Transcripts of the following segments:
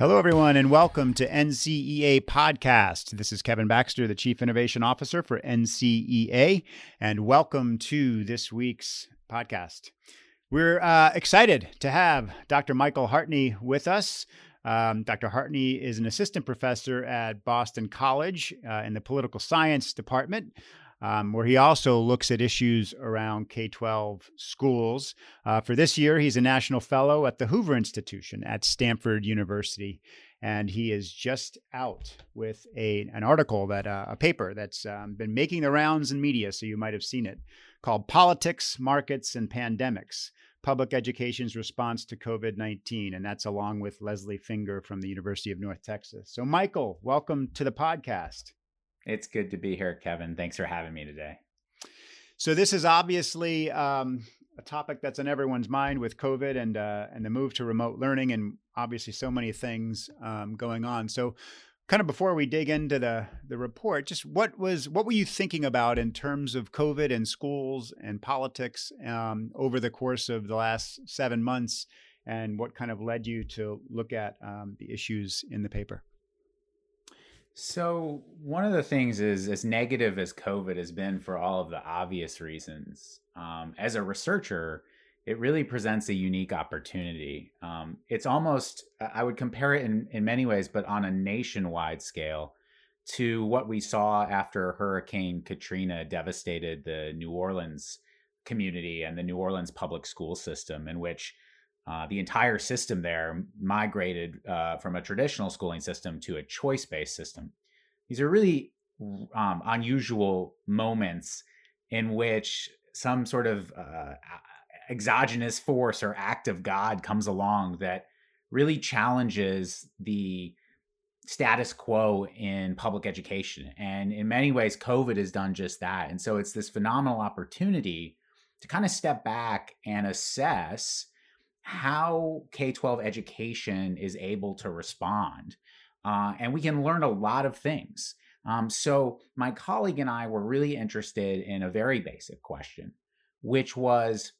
Hello, everyone, and welcome to NCEA Podcast. This is Kevin Baxter, the Chief Innovation Officer for NCEA, and welcome to this week's podcast. We're excited to have Dr. Michael Hartney with us. Dr. Hartney is an assistant professor at Boston College in the political science department, where he also looks at issues around K-12 schools. For this year, he's a national fellow at the Hoover Institution at Stanford University. And he is just out with an article, a paper that's been making the rounds in media, so you might have seen it, called Politics, Markets, and Pandemics, Public Education's Response to COVID-19. And that's along with Leslie Finger from the University of North Texas. So Michael, welcome to the podcast. It's good to be here, Kevin. Thanks for having me today. So this is obviously a topic that's on everyone's mind with COVID and the move to remote learning, and obviously so many things going on. So kind of before we dig into the report, just what were you thinking about in terms of COVID and schools and politics over the course of the last 7 months, and what kind of led you to look at the issues in the paper? So one of the things is, as negative as COVID has been for all of the obvious reasons, as a researcher, it really presents a unique opportunity. It's almost, I would compare it in many ways, but on a nationwide scale to what we saw after Hurricane Katrina devastated the New Orleans community and the New Orleans public school system, in which the entire system there migrated from a traditional schooling system to a choice-based system. These are really unusual moments in which some sort of exogenous force or act of God comes along that really challenges the status quo in public education. And in many ways, COVID has done just that. And so it's this phenomenal opportunity to kind of step back and assess how K-12 education is able to respond. And we can learn a lot of things. So my colleague and I were really interested in a very basic question, which was,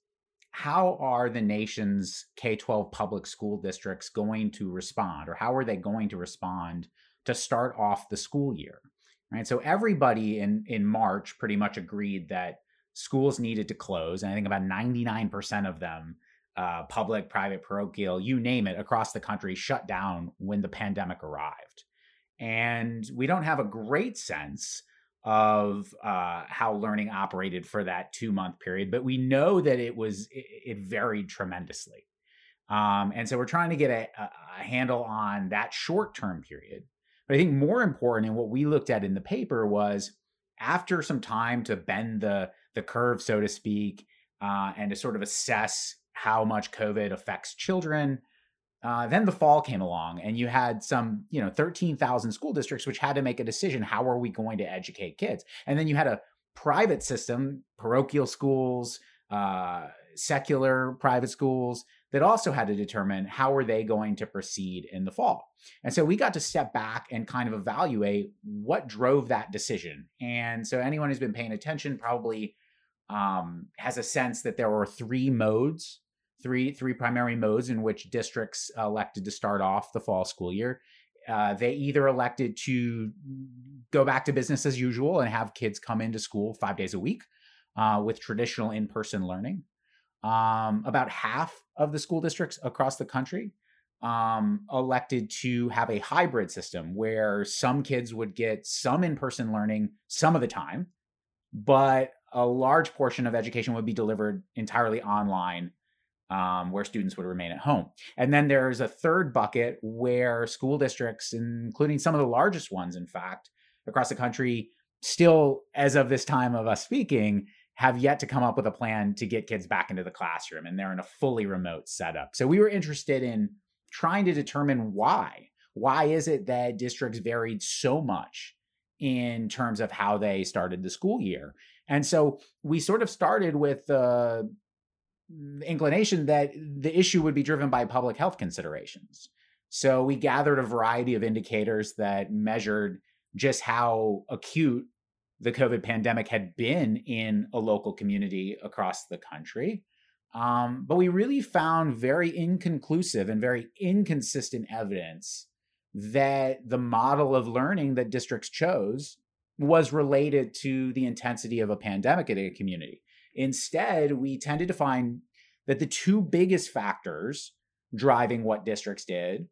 how are the nation's K-12 public school districts going to respond, or how are they going to respond to start off the school year? Right. So everybody in March pretty much agreed that schools needed to close. And I think about 99% of them, public, private, parochial, you name it, across the country shut down when the pandemic arrived. And we don't have a great sense of how learning operated for that 2-month period, but we know that it varied tremendously. And so we're trying to get a handle on that short-term period. But I think more important, and what we looked at in the paper, was after some time to bend the curve, so to speak, and to sort of assess how much COVID affects children. Then the fall came along and you had 13,000 school districts which had to make a decision, how are we going to educate kids? And then you had a private system, parochial schools, secular private schools, that also had to determine how are they going to proceed in the fall. And so we got to step back and kind of evaluate what drove that decision. And so anyone who's been paying attention probably has a sense that there were three primary modes in which districts elected to start off the fall school year. They either elected to go back to business as usual and have kids come into school 5 days a week with traditional in-person learning. About half of the school districts across the country elected to have a hybrid system where some kids would get some in-person learning some of the time, but a large portion of education would be delivered entirely online, where students would remain at home. And then there's a third bucket where school districts, including some of the largest ones, in fact, across the country, still, as of this time of us speaking, have yet to come up with a plan to get kids back into the classroom, and they're in a fully remote setup. So we were interested in trying to determine why. Why is it that districts varied so much in terms of how they started the school year? And so we sort of started with the inclination that the issue would be driven by public health considerations. So we gathered a variety of indicators that measured just how acute the COVID pandemic had been in a local community across the country. But we really found very inconclusive and very inconsistent evidence that the model of learning that districts chose was related to the intensity of a pandemic in a community. Instead, we tended to find that the two biggest factors driving what districts did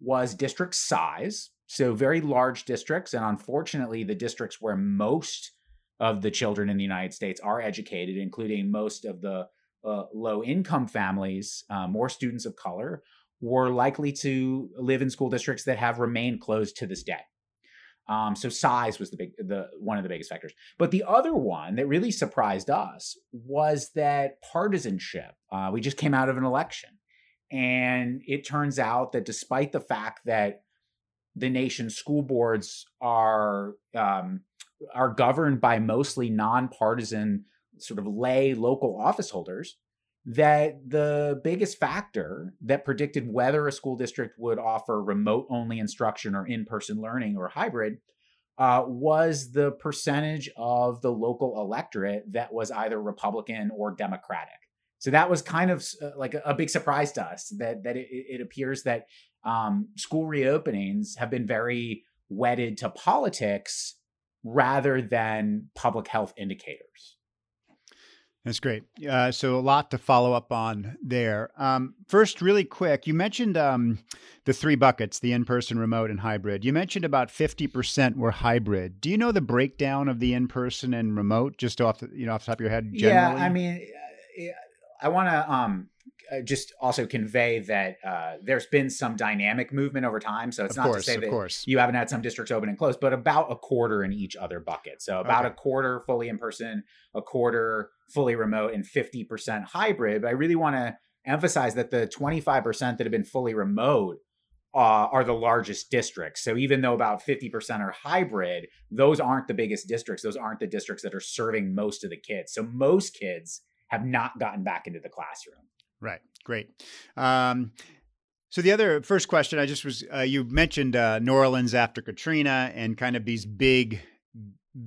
was district size. So very large districts, and unfortunately, the districts where most of the children in the United States are educated, including most of the low-income families, more students of color, were likely to live in school districts that have remained closed to this day. So size was one of the biggest factors. But the other one that really surprised us was that partisanship. We just came out of an election. And it turns out that despite the fact that the nation's school boards are governed by mostly nonpartisan sort of lay local office holders, that the biggest factor that predicted whether a school district would offer remote-only instruction or in-person learning or hybrid was the percentage of the local electorate that was either Republican or Democratic. So that was kind of like a big surprise to us, that it appears that school reopenings have been very wedded to politics rather than public health indicators. That's great. So a lot to follow up on there. First, really quick, you mentioned the three buckets, the in-person, remote, and hybrid. You mentioned about 50% were hybrid. Do you know the breakdown of the in-person and remote, just off the top of your head generally? Yeah, I mean, I want to just also convey that there's been some dynamic movement over time. So it's not to say that you haven't had some districts open and close, but about a quarter in each other bucket. So about a quarter fully in person, a quarter fully remote, and 50% hybrid. But I really want to emphasize that the 25% that have been fully remote are the largest districts. So even though about 50% are hybrid, those aren't the biggest districts. Those aren't the districts that are serving most of the kids. So most kids have not gotten back into the classroom. Right. Great. So the other first question I just was, you mentioned New Orleans after Katrina and kind of these big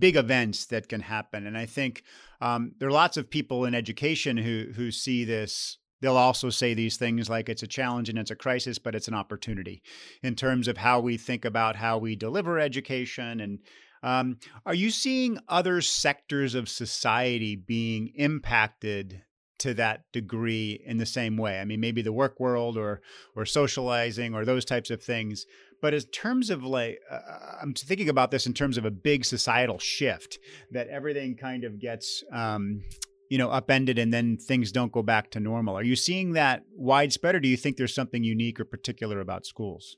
events that can happen. And I think there are lots of people in education who see this. They'll also say these things like it's a challenge and it's a crisis, but it's an opportunity in terms of how we think about how we deliver education. And are you seeing other sectors of society being impacted to that degree in the same way? I mean, maybe the work world or socializing or those types of things. But in terms of like, I'm thinking about this in terms of a big societal shift that everything kind of gets, upended and then things don't go back to normal. Are you seeing that widespread, or do you think there's something unique or particular about schools?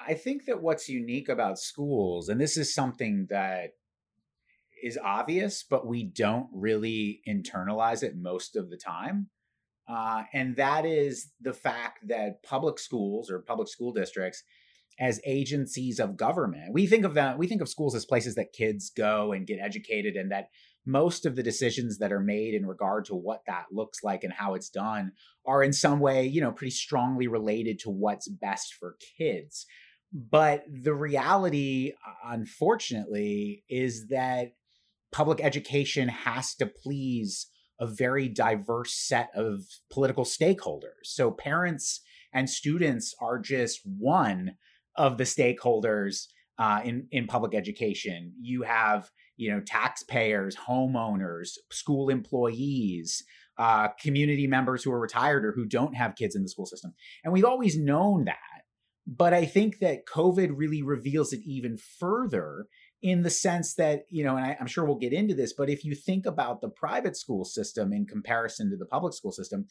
I think that what's unique about schools, and this is something that is obvious, but we don't really internalize it most of the time. And that is the fact that public schools or public school districts as agencies of government, we think of schools as places that kids go and get educated, and that most of the decisions that are made in regard to what that looks like and how it's done are in some way, pretty strongly related to what's best for kids. But the reality, unfortunately, is that public education has to please a very diverse set of political stakeholders. So parents and students are just one of the stakeholders in public education. You have, taxpayers, homeowners, school employees, community members who are retired or who don't have kids in the school system. And we've always known that. But I think that COVID really reveals it even further, in the sense that, and I'm sure we'll get into this, but if you think about the private school system in comparison to the public school system,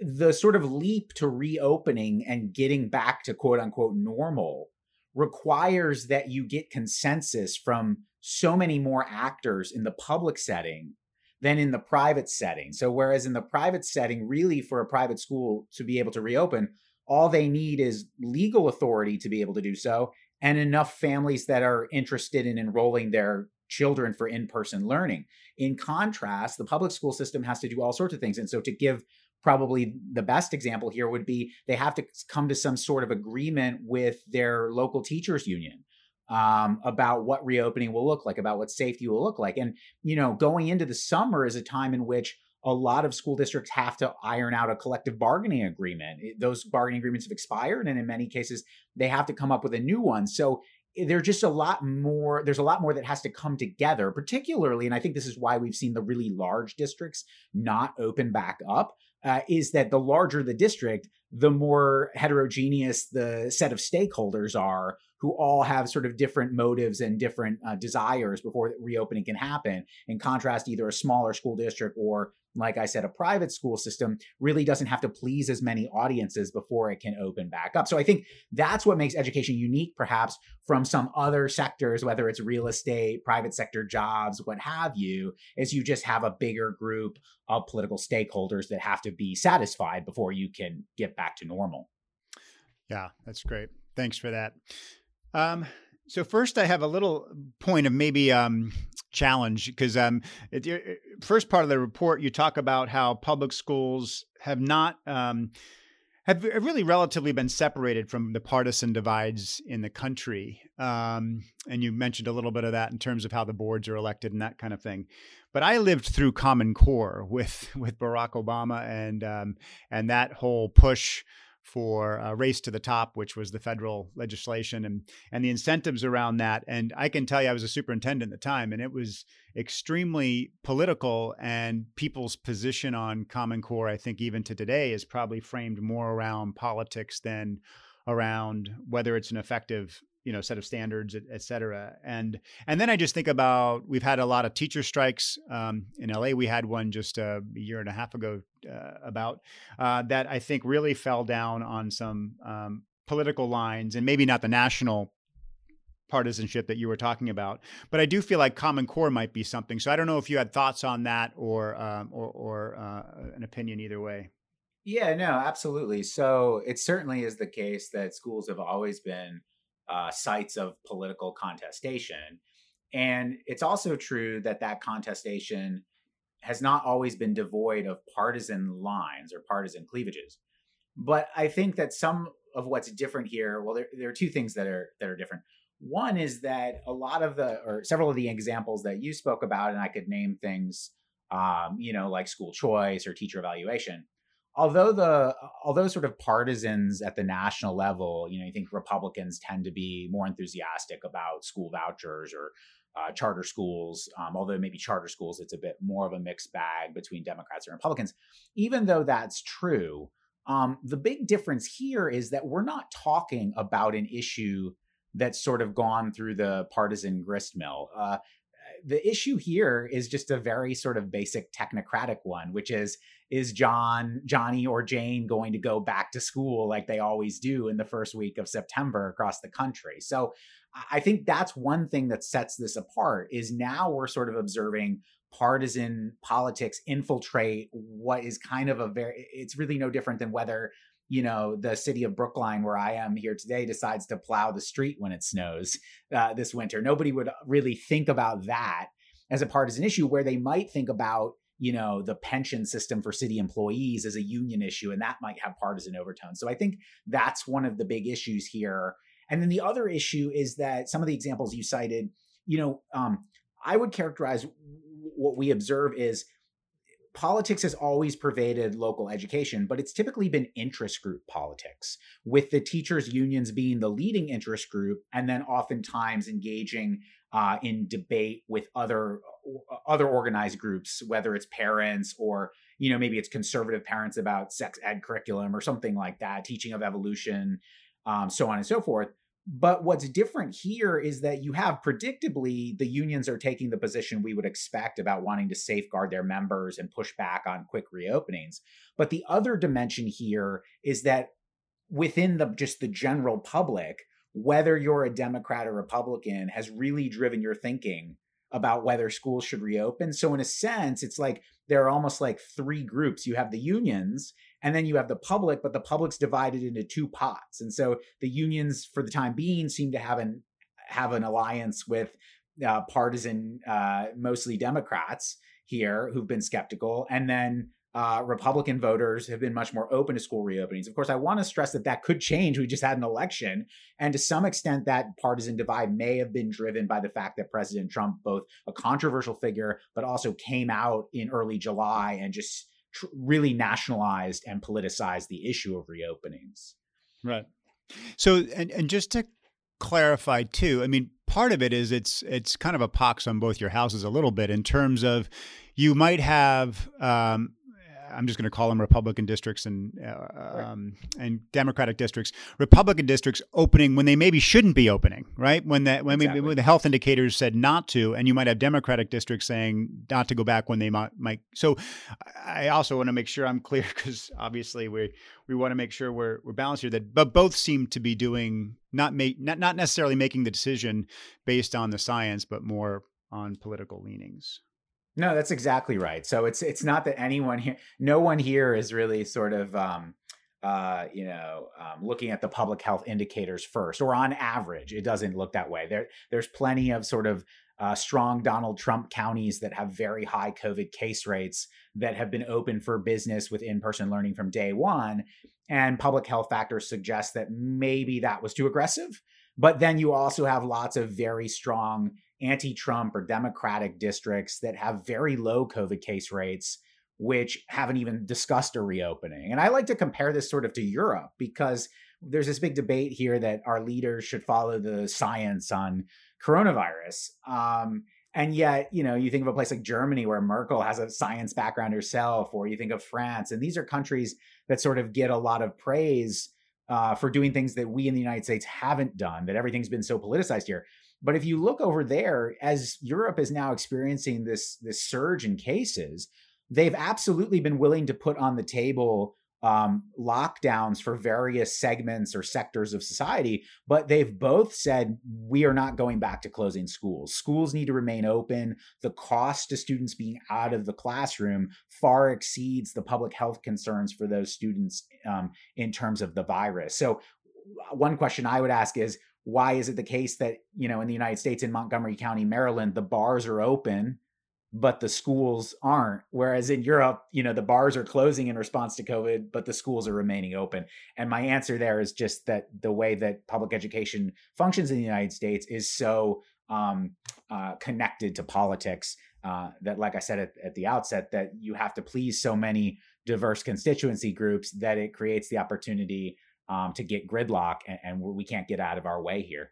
the sort of leap to reopening and getting back to quote unquote normal requires that you get consensus from so many more actors in the public setting than in the private setting. So whereas in the private setting, really for a private school to be able to reopen, all they need is legal authority to be able to do so, and enough families that are interested in enrolling their children for in-person learning. In contrast, the public school system has to do all sorts of things. And so to give probably the best example here would be they have to come to some sort of agreement with their local teachers union about what reopening will look like, about what safety will look like. And, you know, going into the summer is a time in which a lot of school districts have to iron out a collective bargaining agreement. Those bargaining agreements have expired, and in many cases, they have to come up with a new one. So there's just a lot more. There's a lot more that has to come together, particularly, and I think this is why we've seen the really large districts not open back up, is that the larger the district, the more heterogeneous the set of stakeholders are who all have sort of different motives and different desires before reopening can happen. In contrast, either a smaller school district or, like I said, a private school system really doesn't have to please as many audiences before it can open back up. So I think that's what makes education unique, perhaps, from some other sectors, whether it's real estate, private sector jobs, what have you, is you just have a bigger group of political stakeholders that have to be satisfied before you can get back to normal. Yeah, that's great. Thanks for that. So first, I have a little point of maybe challenge, because first part of the report, you talk about how public schools have not have really relatively been separated from the partisan divides in the country. And you mentioned a little bit of that in terms of how the boards are elected and that kind of thing. But I lived through Common Core with Barack Obama and that whole push for a Race to the Top, which was the federal legislation and the incentives around that. And I can tell you, I was a superintendent at the time, and it was extremely political, and people's position on Common Core, I think even to today, is probably framed more around politics than around whether it's an effective, you know, set of standards, et cetera. And then I just think about, we've had a lot of teacher strikes in LA. We had one just a year and a half ago that I think really fell down on some political lines, and maybe not the national partisanship that you were talking about. But I do feel like Common Core might be something. So I don't know if you had thoughts on that or an opinion either way. Yeah, no, absolutely. So it certainly is the case that schools have always been sites of political contestation. And it's also true that that contestation has not always been devoid of partisan lines or partisan cleavages. But I think that some of what's different here, well, there are two things that are different. One is that several of the examples that you spoke about, and I could name things, like school choice or teacher evaluation. Although sort of partisans at the national level, you know, you think Republicans tend to be more enthusiastic about school vouchers or charter schools, although maybe charter schools, it's a bit more of a mixed bag between Democrats and Republicans. Even though that's true, the big difference here is that we're not talking about an issue that's sort of gone through the partisan grist mill. The issue here is just a very sort of basic technocratic one, which is Johnny or Jane going to go back to school like they always do in the first week of September across the country? So I think that's one thing that sets this apart, is now we're sort of observing partisan politics infiltrate what is kind of it's really no different than whether, you know, the city of Brookline, where I am here today, decides to plow the street when it snows this winter. Nobody would really think about that as a partisan issue, where they might think about, you know, the pension system for city employees as a union issue, and that might have partisan overtones. So I think that's one of the big issues here. And then the other issue is that some of the examples you cited, you know, I would characterize what we observe is politics has always pervaded local education, but it's typically been interest group politics, with the teachers' unions being the leading interest group, and then oftentimes engaging in debate with other organized groups, whether it's parents or, you know, maybe it's conservative parents about sex ed curriculum or something like that, teaching of evolution, so on and so forth. But what's different here is that you have, predictably, the unions are taking the position we would expect about wanting to safeguard their members and push back on quick reopenings. But the other dimension here is that within the general public, whether you're a Democrat or Republican has really driven your thinking about whether schools should reopen. So in a sense, it's like there are almost like three groups. You have the unions, and then you have the public, but the public's divided into two pots. And so the unions, for the time being, seem to have an alliance with partisan, mostly Democrats here who've been skeptical. And then Republican voters have been much more open to school reopenings. Of course, I want to stress that that could change. We just had an election. And to some extent, that partisan divide may have been driven by the fact that President Trump, both a controversial figure, but also came out in early July and just really nationalized and politicized the issue of reopenings. Right. So, and just to clarify too, I mean, part of it is it's kind of a pox on both your houses a little bit in terms of you might have, I'm just going to call them Republican districts and Democratic districts. Republican districts opening when they maybe shouldn't be opening, right? When the health indicators said not to, and you might have Democratic districts saying not to go back when they might. So I also want to make sure I'm clear, because obviously we want to make sure we're balanced here. But both seem to be doing not necessarily making the decision based on the science, but more on political leanings. No, that's exactly right. So it's not that anyone here, no one here is really sort of, looking at the public health indicators first, or on average, it doesn't look that way. There's plenty of sort of strong Donald Trump counties that have very high COVID case rates that have been open for business with in-person learning from day one. And public health factors suggest that maybe that was too aggressive. But then you also have lots of very strong anti-Trump or Democratic districts that have very low COVID case rates, which haven't even discussed a reopening. And I like to compare this sort of to Europe, because there's this big debate here that our leaders should follow the science on coronavirus. And yet, you think of a place like Germany, where Merkel has a science background herself, or you think of France, and these are countries that sort of get a lot of praise for doing things that we in the United States haven't done, that everything's been so politicized here. But if you look over there, as Europe is now experiencing this surge in cases, they've absolutely been willing to put on the table lockdowns for various segments or sectors of society. But they've both said, we are not going back to closing schools. Schools need to remain open. The cost to students being out of the classroom far exceeds the public health concerns for those students in terms of the virus. So one question I would ask is, why is it the case that, in the United States, in Montgomery County, Maryland, the bars are open, but the schools aren't? Whereas in Europe, the bars are closing in response to COVID, but the schools are remaining open. And my answer there is just that the way that public education functions in the United States is so connected to politics that, like I said at the outset, that you have to please so many diverse constituency groups that it creates the opportunity to get gridlock, and we can't get out of our way here.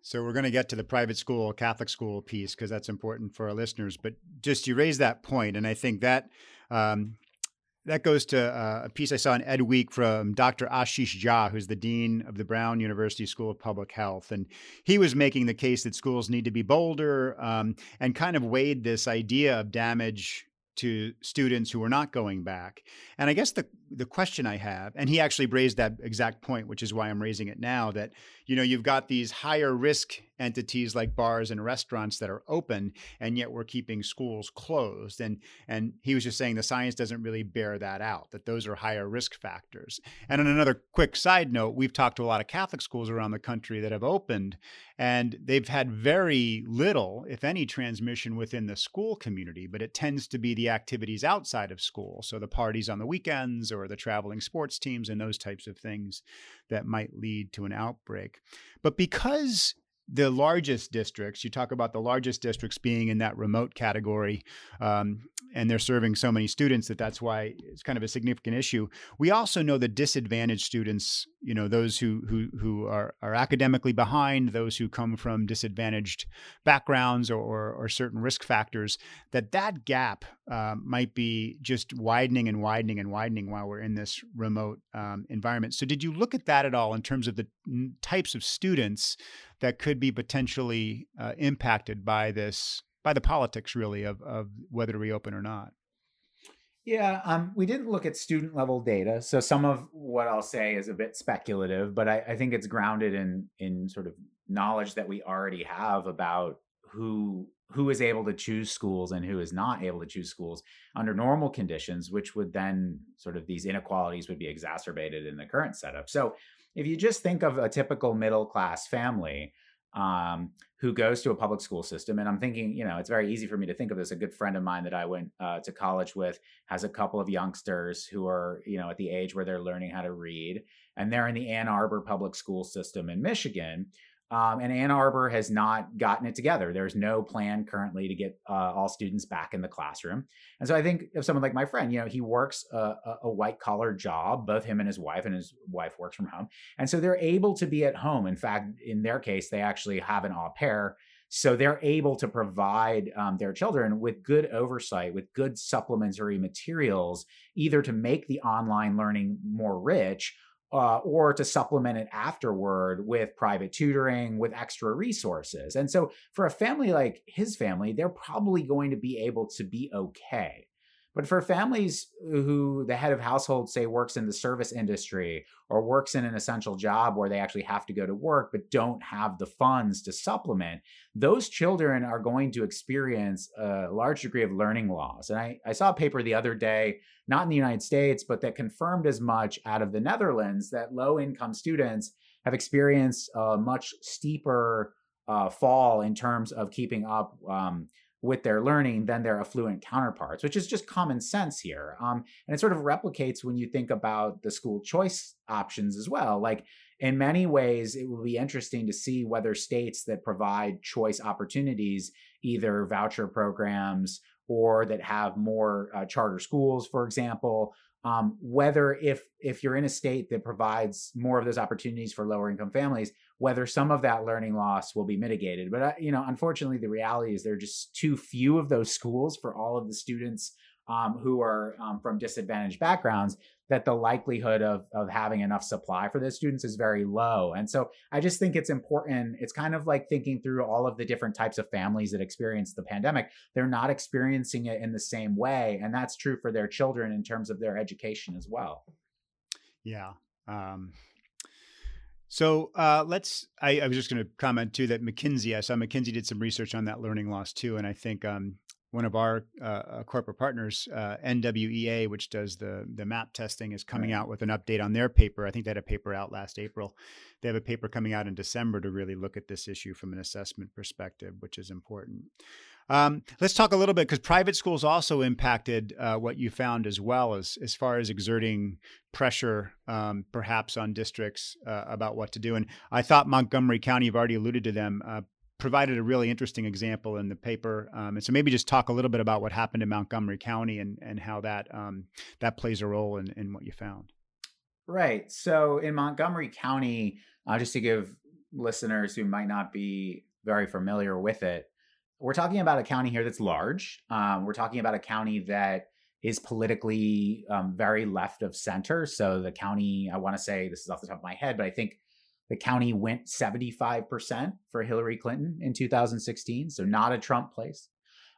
So we're going to get to the private school, Catholic school piece, because that's important for our listeners. But just you raised that point, and I think that that goes to a piece I saw in Ed Week from Dr. Ashish Jha, who's the dean of the Brown University School of Public Health. And he was making the case that schools need to be bolder and kind of weighed this idea of damage to students who are not going back. And I guess the question I have, and he actually raised that exact point, which is why I'm raising it now, that, you've got these higher risk entities like bars and restaurants that are open, and yet we're keeping schools closed. And he was just saying the science doesn't really bear that out, that those are higher risk factors. And on another quick side note, we've talked to a lot of Catholic schools around the country that have opened, and they've had very little, if any, transmission within the school community, but it tends to be the activities outside of school. So the parties on the weekends, or the traveling sports teams, and those types of things that might lead to an outbreak. But because the largest districts, you talk about the largest districts being in that remote category, and they're serving so many students that's why it's kind of a significant issue. We also know the disadvantaged students, those who are academically behind, those who come from disadvantaged backgrounds or certain risk factors, that gap might be just widening and widening and widening while we're in this remote environment. So did you look at that at all in terms of the types of students that could be potentially impacted by this, by the politics really of whether to reopen or not? Yeah, we didn't look at student level data. So some of what I'll say is a bit speculative, but I think it's grounded in sort of knowledge that we already have about who is able to choose schools and who is not able to choose schools under normal conditions, which would then sort of these inequalities would be exacerbated in the current setup. So if you just think of a typical middle class family, who goes to a public school system. And I'm thinking, you know, it's very easy for me to think of this. A good friend of mine that I went to college with has a couple of youngsters who are, you know, at the age where they're learning how to read, and they're in the Ann Arbor public school system in Michigan. And Ann Arbor has not gotten it together. There's no plan currently to get all students back in the classroom. And so I think of someone like my friend, you know, he works a white collar job, both him and his wife works from home. And so they're able to be at home. In fact, in their case, they actually have an au pair. So they're able to provide their children with good oversight, with good supplementary materials, either to make the online learning more rich, or to supplement it afterward with private tutoring, with extra resources. And so for a family like his family, they're probably going to be able to be okay. But for families who the head of household, say, works in the service industry or works in an essential job where they actually have to go to work but don't have the funds to supplement, those children are going to experience a large degree of learning loss. And I saw a paper the other day, not in the United States, but that confirmed as much out of the Netherlands, that low-income students have experienced a much steeper fall in terms of keeping up with their learning than their affluent counterparts, which is just common sense here. And it sort of replicates when you think about the school choice options as well. Like, in many ways, it will be interesting to see whether states that provide choice opportunities, either voucher programs or that have more charter schools, for example, whether if you're in a state that provides more of those opportunities for lower income families, whether some of that learning loss will be mitigated. But, you know, unfortunately, the reality is there are just too few of those schools for all of the students who are from disadvantaged backgrounds, that the likelihood of having enough supply for those students is very low. And so I just think it's important. It's kind of like thinking through all of the different types of families that experienced the pandemic. They're not experiencing it in the same way. And that's true for their children in terms of their education as well. Yeah. So I was just going to comment too that McKinsey, I saw McKinsey did some research on that learning loss too. And I think, one of our corporate partners, NWEA, which does the MAP testing, is coming out with an update on their paper. I think they had a paper out last April. They have a paper coming out in December to really look at this issue from an assessment perspective, which is important. Let's talk a little bit, because private schools also impacted what you found as well, as far as exerting pressure perhaps on districts about what to do. And I thought Montgomery County, you've already alluded to them, provided a really interesting example in the paper. And so maybe just talk a little bit about what happened in Montgomery County and how that that plays a role in what you found. Right. So in Montgomery County, just to give listeners who might not be very familiar with it, we're talking about a county here that's large. We're talking about a county that is politically very left of center. So the county, I want to say, this is off the top of my head, but I think the county went 75% for Hillary Clinton in 2016, so not a Trump place.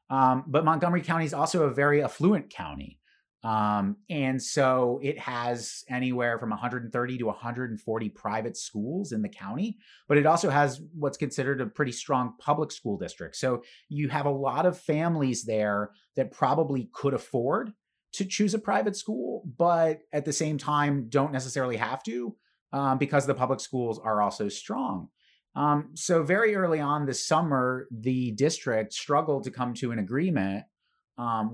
But Montgomery County is also a very affluent county. And so it has anywhere from 130 to 140 private schools in the county, but it also has what's considered a pretty strong public school district. So you have a lot of families there that probably could afford to choose a private school, but at the same time, don't necessarily have to. Because the public schools are also strong. So very early on this summer, the district struggled to come to an agreement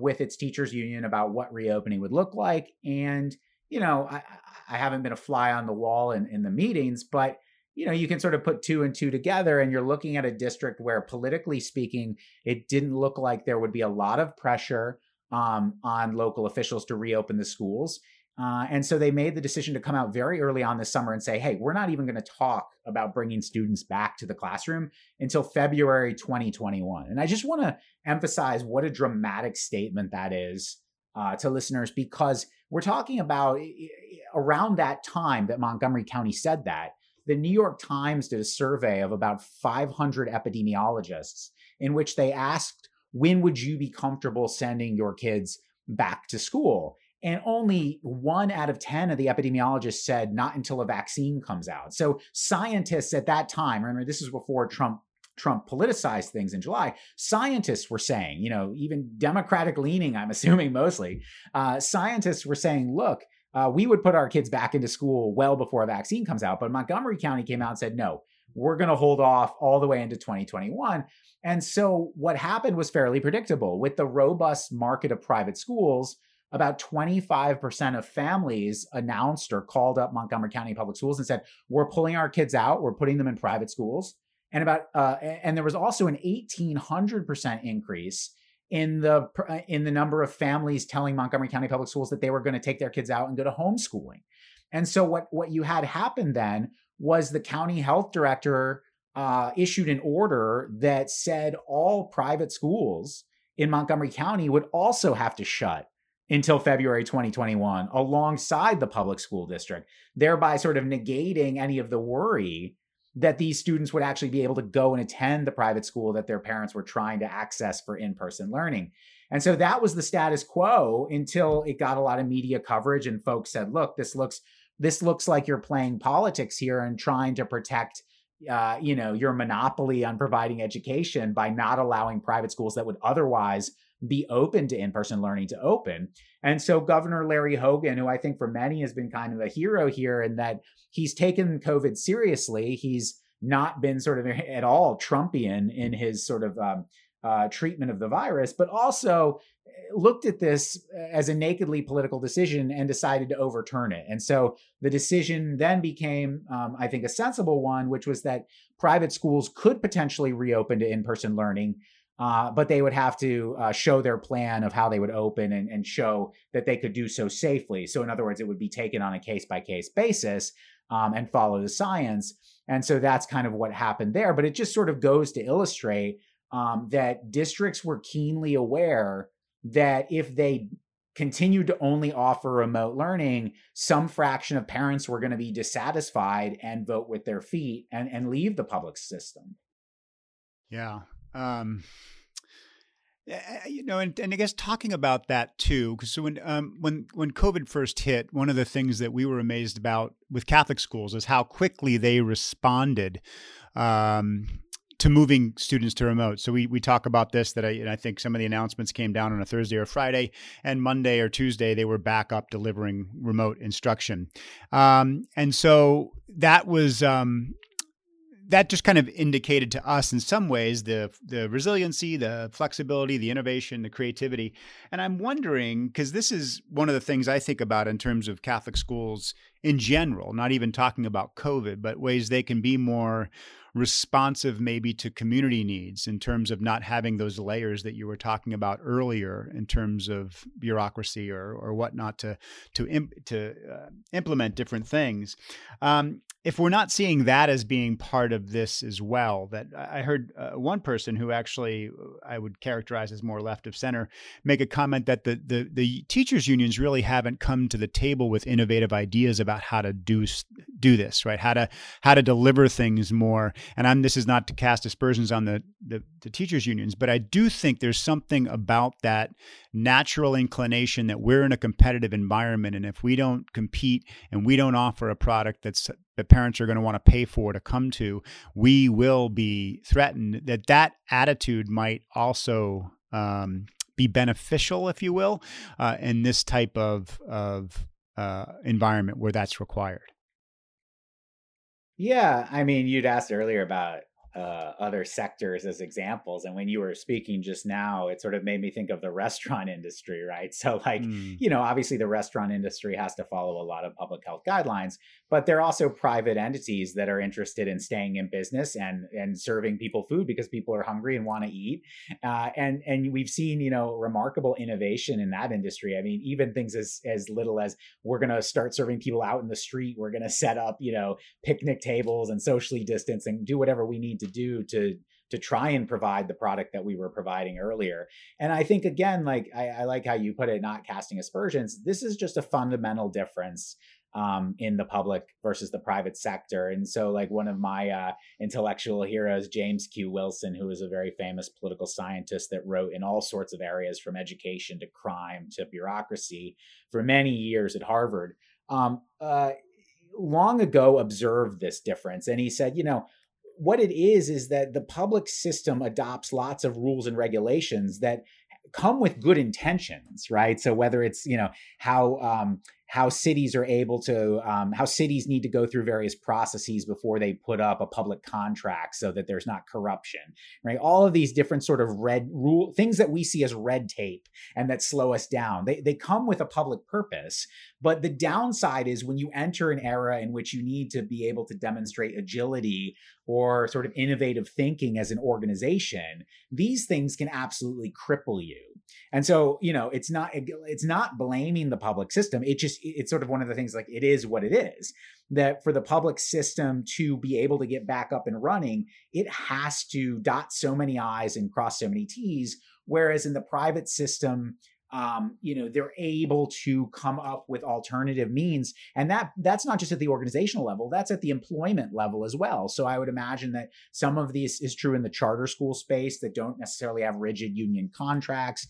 with its teachers union about what reopening would look like. And, you know, I haven't been a fly on the wall in the meetings, but, you know, you can sort of put two and two together, and you're looking at a district where, politically speaking, it didn't look like there would be a lot of pressure on local officials to reopen the schools. And so they made the decision to come out very early on this summer and say, hey, we're not even going to talk about bringing students back to the classroom until February 2021. And I just want to emphasize what a dramatic statement that is to listeners, because we're talking about around that time that Montgomery County said that, the New York Times did a survey of about 500 epidemiologists in which they asked, when would you be comfortable sending your kids back to school? And only 1 out of 10 of the epidemiologists said not until a vaccine comes out. So scientists at that time, remember, this is before Trump politicized things in July, scientists were saying, you know, even Democratic leaning, I'm assuming mostly, scientists were saying, look, we would put our kids back into school well before a vaccine comes out. But Montgomery County came out and said, no, we're going to hold off all the way into 2021. And so what happened was fairly predictable. With the robust market of private schools, about 25% of families announced or called up Montgomery County Public Schools and said, we're pulling our kids out, we're putting them in private schools. And about and there was also an 1,800% increase in the number of families telling Montgomery County Public Schools that they were going to take their kids out and go to homeschooling. And so what you had happened then was the county health director issued an order that said all private schools in Montgomery County would also have to shut until February 2021 alongside the public school district, thereby sort of negating any of the worry that these students would actually be able to go and attend the private school that their parents were trying to access for in-person learning. And so that was the status quo until it got a lot of media coverage and folks said, look, this looks like you're playing politics here and trying to protect your monopoly on providing education by not allowing private schools that would otherwise be open to in-person learning to open. And so Governor Larry Hogan, who I think for many has been kind of a hero here in that he's taken COVID seriously, he's not been sort of at all Trumpian in his sort of treatment of the virus, but also looked at this as a nakedly political decision and decided to overturn it. And so the decision then became, I think, a sensible one, which was that private schools could potentially reopen to in-person learning, but they would have to show their plan of how they would open and show that they could do so safely. So in other words, it would be taken on a case-by-case basis and follow the science. And so that's kind of what happened there. But it just sort of goes to illustrate that districts were keenly aware that if they continued to only offer remote learning, some fraction of parents were going to be dissatisfied and vote with their feet and leave the public system. Yeah. And I guess talking about that too, because when COVID first hit, one of the things that we were amazed about with Catholic schools is how quickly they responded to moving students to remote. So we talk about this, that I think some of the announcements came down on a Thursday or Friday, and Monday or Tuesday, they were back up delivering remote instruction. And so that was, that just kind of indicated to us in some ways, the resiliency, the flexibility, the innovation, the creativity. And I'm wondering, because this is one of the things I think about in terms of Catholic schools in general, not even talking about COVID, but ways they can be more responsive maybe to community needs in terms of not having those layers that you were talking about earlier in terms of bureaucracy or whatnot to implement different things. If we're not seeing that as being part of this as well, that I heard one person who actually I would characterize as more left of center make a comment that the teachers unions really haven't come to the table with innovative ideas about how to do this, right? How to deliver things more. And this is not to cast aspersions on the teachers unions, but I do think there's something about that natural inclination that we're in a competitive environment. And if we don't compete and we don't offer a product that parents are going to want to pay for to come to, we will be threatened. That attitude might also be beneficial, if you will, in this type of environment where that's required. Yeah. I mean, you'd asked earlier about other sectors as examples. And when you were speaking just now, it sort of made me think of the restaurant industry, right? So obviously the restaurant industry has to follow a lot of public health guidelines, but they're also private entities that are interested in staying in business and serving people food because people are hungry and want to eat. And we've seen, remarkable innovation in that industry. I mean, even things as little as we're going to start serving people out in the street, we're going to set up, picnic tables and socially distance and do whatever we need to do to try and provide the product that we were providing earlier. And I think, again, like I like how you put it, not casting aspersions. This is just a fundamental difference in the public versus the private sector. And so like one of my intellectual heroes, James Q. Wilson, who is a very famous political scientist that wrote in all sorts of areas from education to crime to bureaucracy for many years at Harvard, long ago observed this difference. And he said, what it is that the public system adopts lots of rules and regulations that come with good intentions, right? So whether it's, how how cities are able to, how cities need to go through various processes before they put up a public contract so that there's not corruption, right? All of these different sort of red rule things that we see as red tape and that slow us down. They come with a public purpose, but the downside is when you enter an era in which you need to be able to demonstrate agility or sort of innovative thinking as an organization, these things can absolutely cripple you. And so, you know, it's not blaming the public system. It's sort of one of the things, like, it is what it is, that for the public system to be able to get back up and running, it has to dot so many I's and cross so many T's, whereas in the private system, you know, they're able to come up with alternative means. And that's not just at the organizational level, that's at the employment level as well. So I would imagine that some of this is true in the charter school space that don't necessarily have rigid union contracts,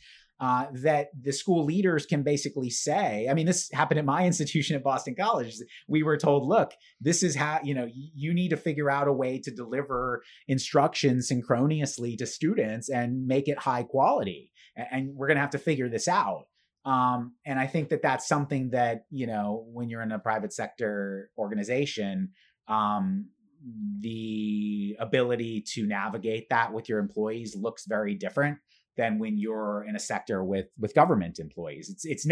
that the school leaders can basically say, I mean, this happened at my institution at Boston College. We were told, look, this is how, you know, you need to figure out a way to deliver instruction synchronously to students and make it high quality. And we're going to have to figure this out. And I think that that's something that, you know, when you're in a private sector organization, the ability to navigate that with your employees looks very different than when you're in a sector with government employees. It's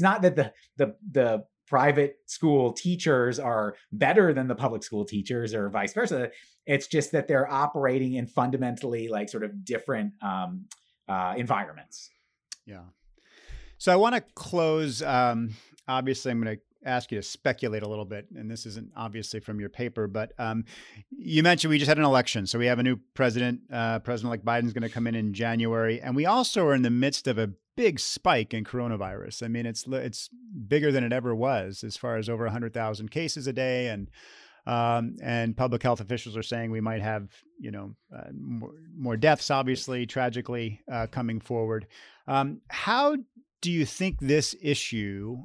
not that the private school teachers are better than the public school teachers or vice versa. It's just that they're operating in fundamentally, like, sort of different environments. Yeah. So I want to close. Obviously, I'm going to ask you to speculate a little bit, and this isn't obviously from your paper, but you mentioned we just had an election. So we have a new president. President-elect Biden's going to come in January. And we also are in the midst of a big spike in coronavirus. I mean, it's bigger than it ever was, as far as over 100,000 cases a day. And public health officials are saying we might have, you know, more deaths, obviously, tragically coming forward. How do you think this issue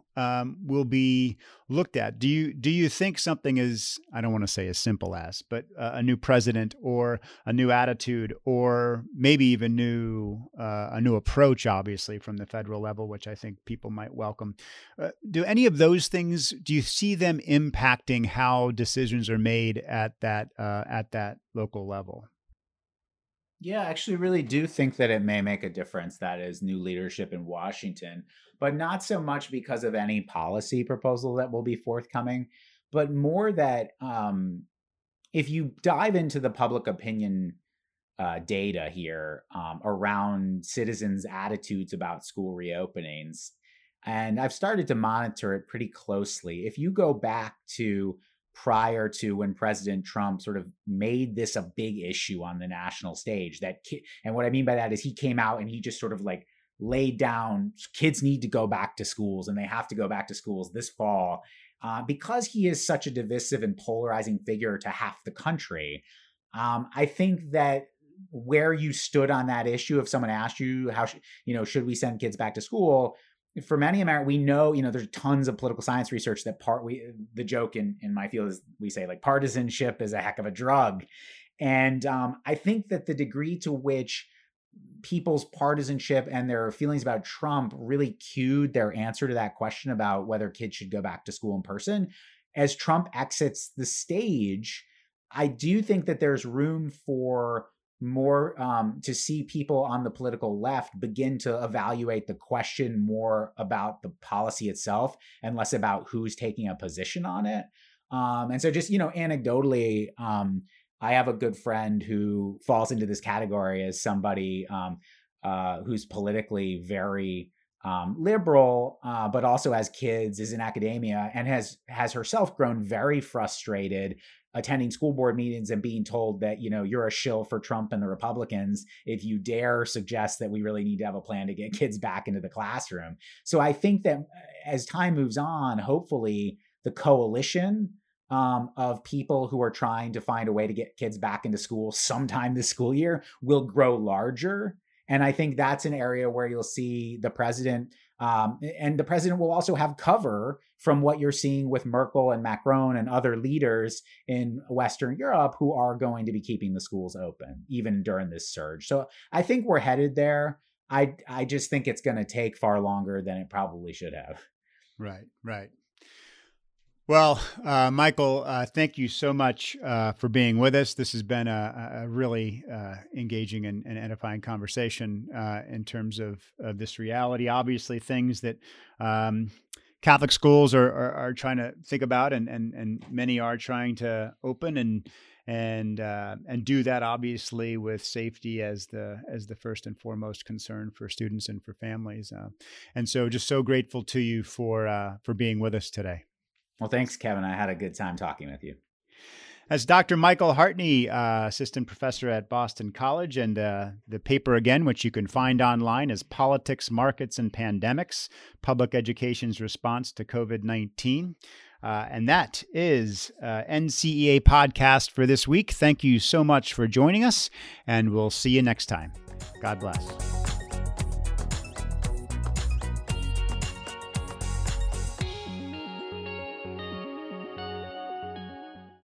will be looked at? Do you think something is, I don't want to say as simple as, but a new president or a new attitude, or maybe even a new approach, obviously, from the federal level, which I think people might welcome. Do any of those things, do you see them impacting how decisions are made at that local level? Yeah, I actually really do think that it may make a difference, that is, new leadership in Washington, but not so much because of any policy proposal that will be forthcoming, but more that if you dive into the public opinion data here around citizens' attitudes about school reopenings, and I've started to monitor it pretty closely. If you go back to prior to when President Trump sort of made this a big issue on the national stage, and what I mean by that is he came out and he just sort of like laid down, kids need to go back to schools and they have to go back to schools this fall, because he is such a divisive and polarizing figure to half the country. I think that where you stood on that issue, if someone asked you, how should we send kids back to school? For many Americans, we know, you know, there's tons of political science research that the joke in my field is we say, like, partisanship is a heck of a drug. And I think that the degree to which people's partisanship and their feelings about Trump really cued their answer to that question about whether kids should go back to school in person, as Trump exits the stage, I do think that there's room for more to see people on the political left begin to evaluate the question more about the policy itself and less about who's taking a position on it. And so just, you know, anecdotally, I have a good friend who falls into this category as somebody who's politically very liberal, but also has kids, is in academia, and has herself grown very frustrated attending school board meetings and being told that, you know, you're a shill for Trump and the Republicans if you dare suggest that we really need to have a plan to get kids back into the classroom. So I think that as time moves on, hopefully the coalition of people who are trying to find a way to get kids back into school sometime this school year will grow larger. And I think that's an area where you'll see the president, and the president will also have cover from what you're seeing with Merkel and Macron and other leaders in Western Europe who are going to be keeping the schools open, even during this surge. So I think we're headed there. I just think it's going to take far longer than it probably should have. Right, right. Well, Michael, thank you so much for being with us. This has been a really engaging and edifying conversation in terms of this reality. Obviously, things that Catholic schools are trying to think about, and many are trying to open and do that, obviously, with safety as the first and foremost concern for students and for families. And so, just so grateful to you for being with us today. Well, thanks, Kevin. I had a good time talking with you. That's Dr. Michael Hartney, assistant professor at Boston College. And the paper, again, which you can find online, is Politics, Markets, and Pandemics, Public Education's Response to COVID-19. And that is NCEA podcast for this week. Thank you so much for joining us, and we'll see you next time. God bless.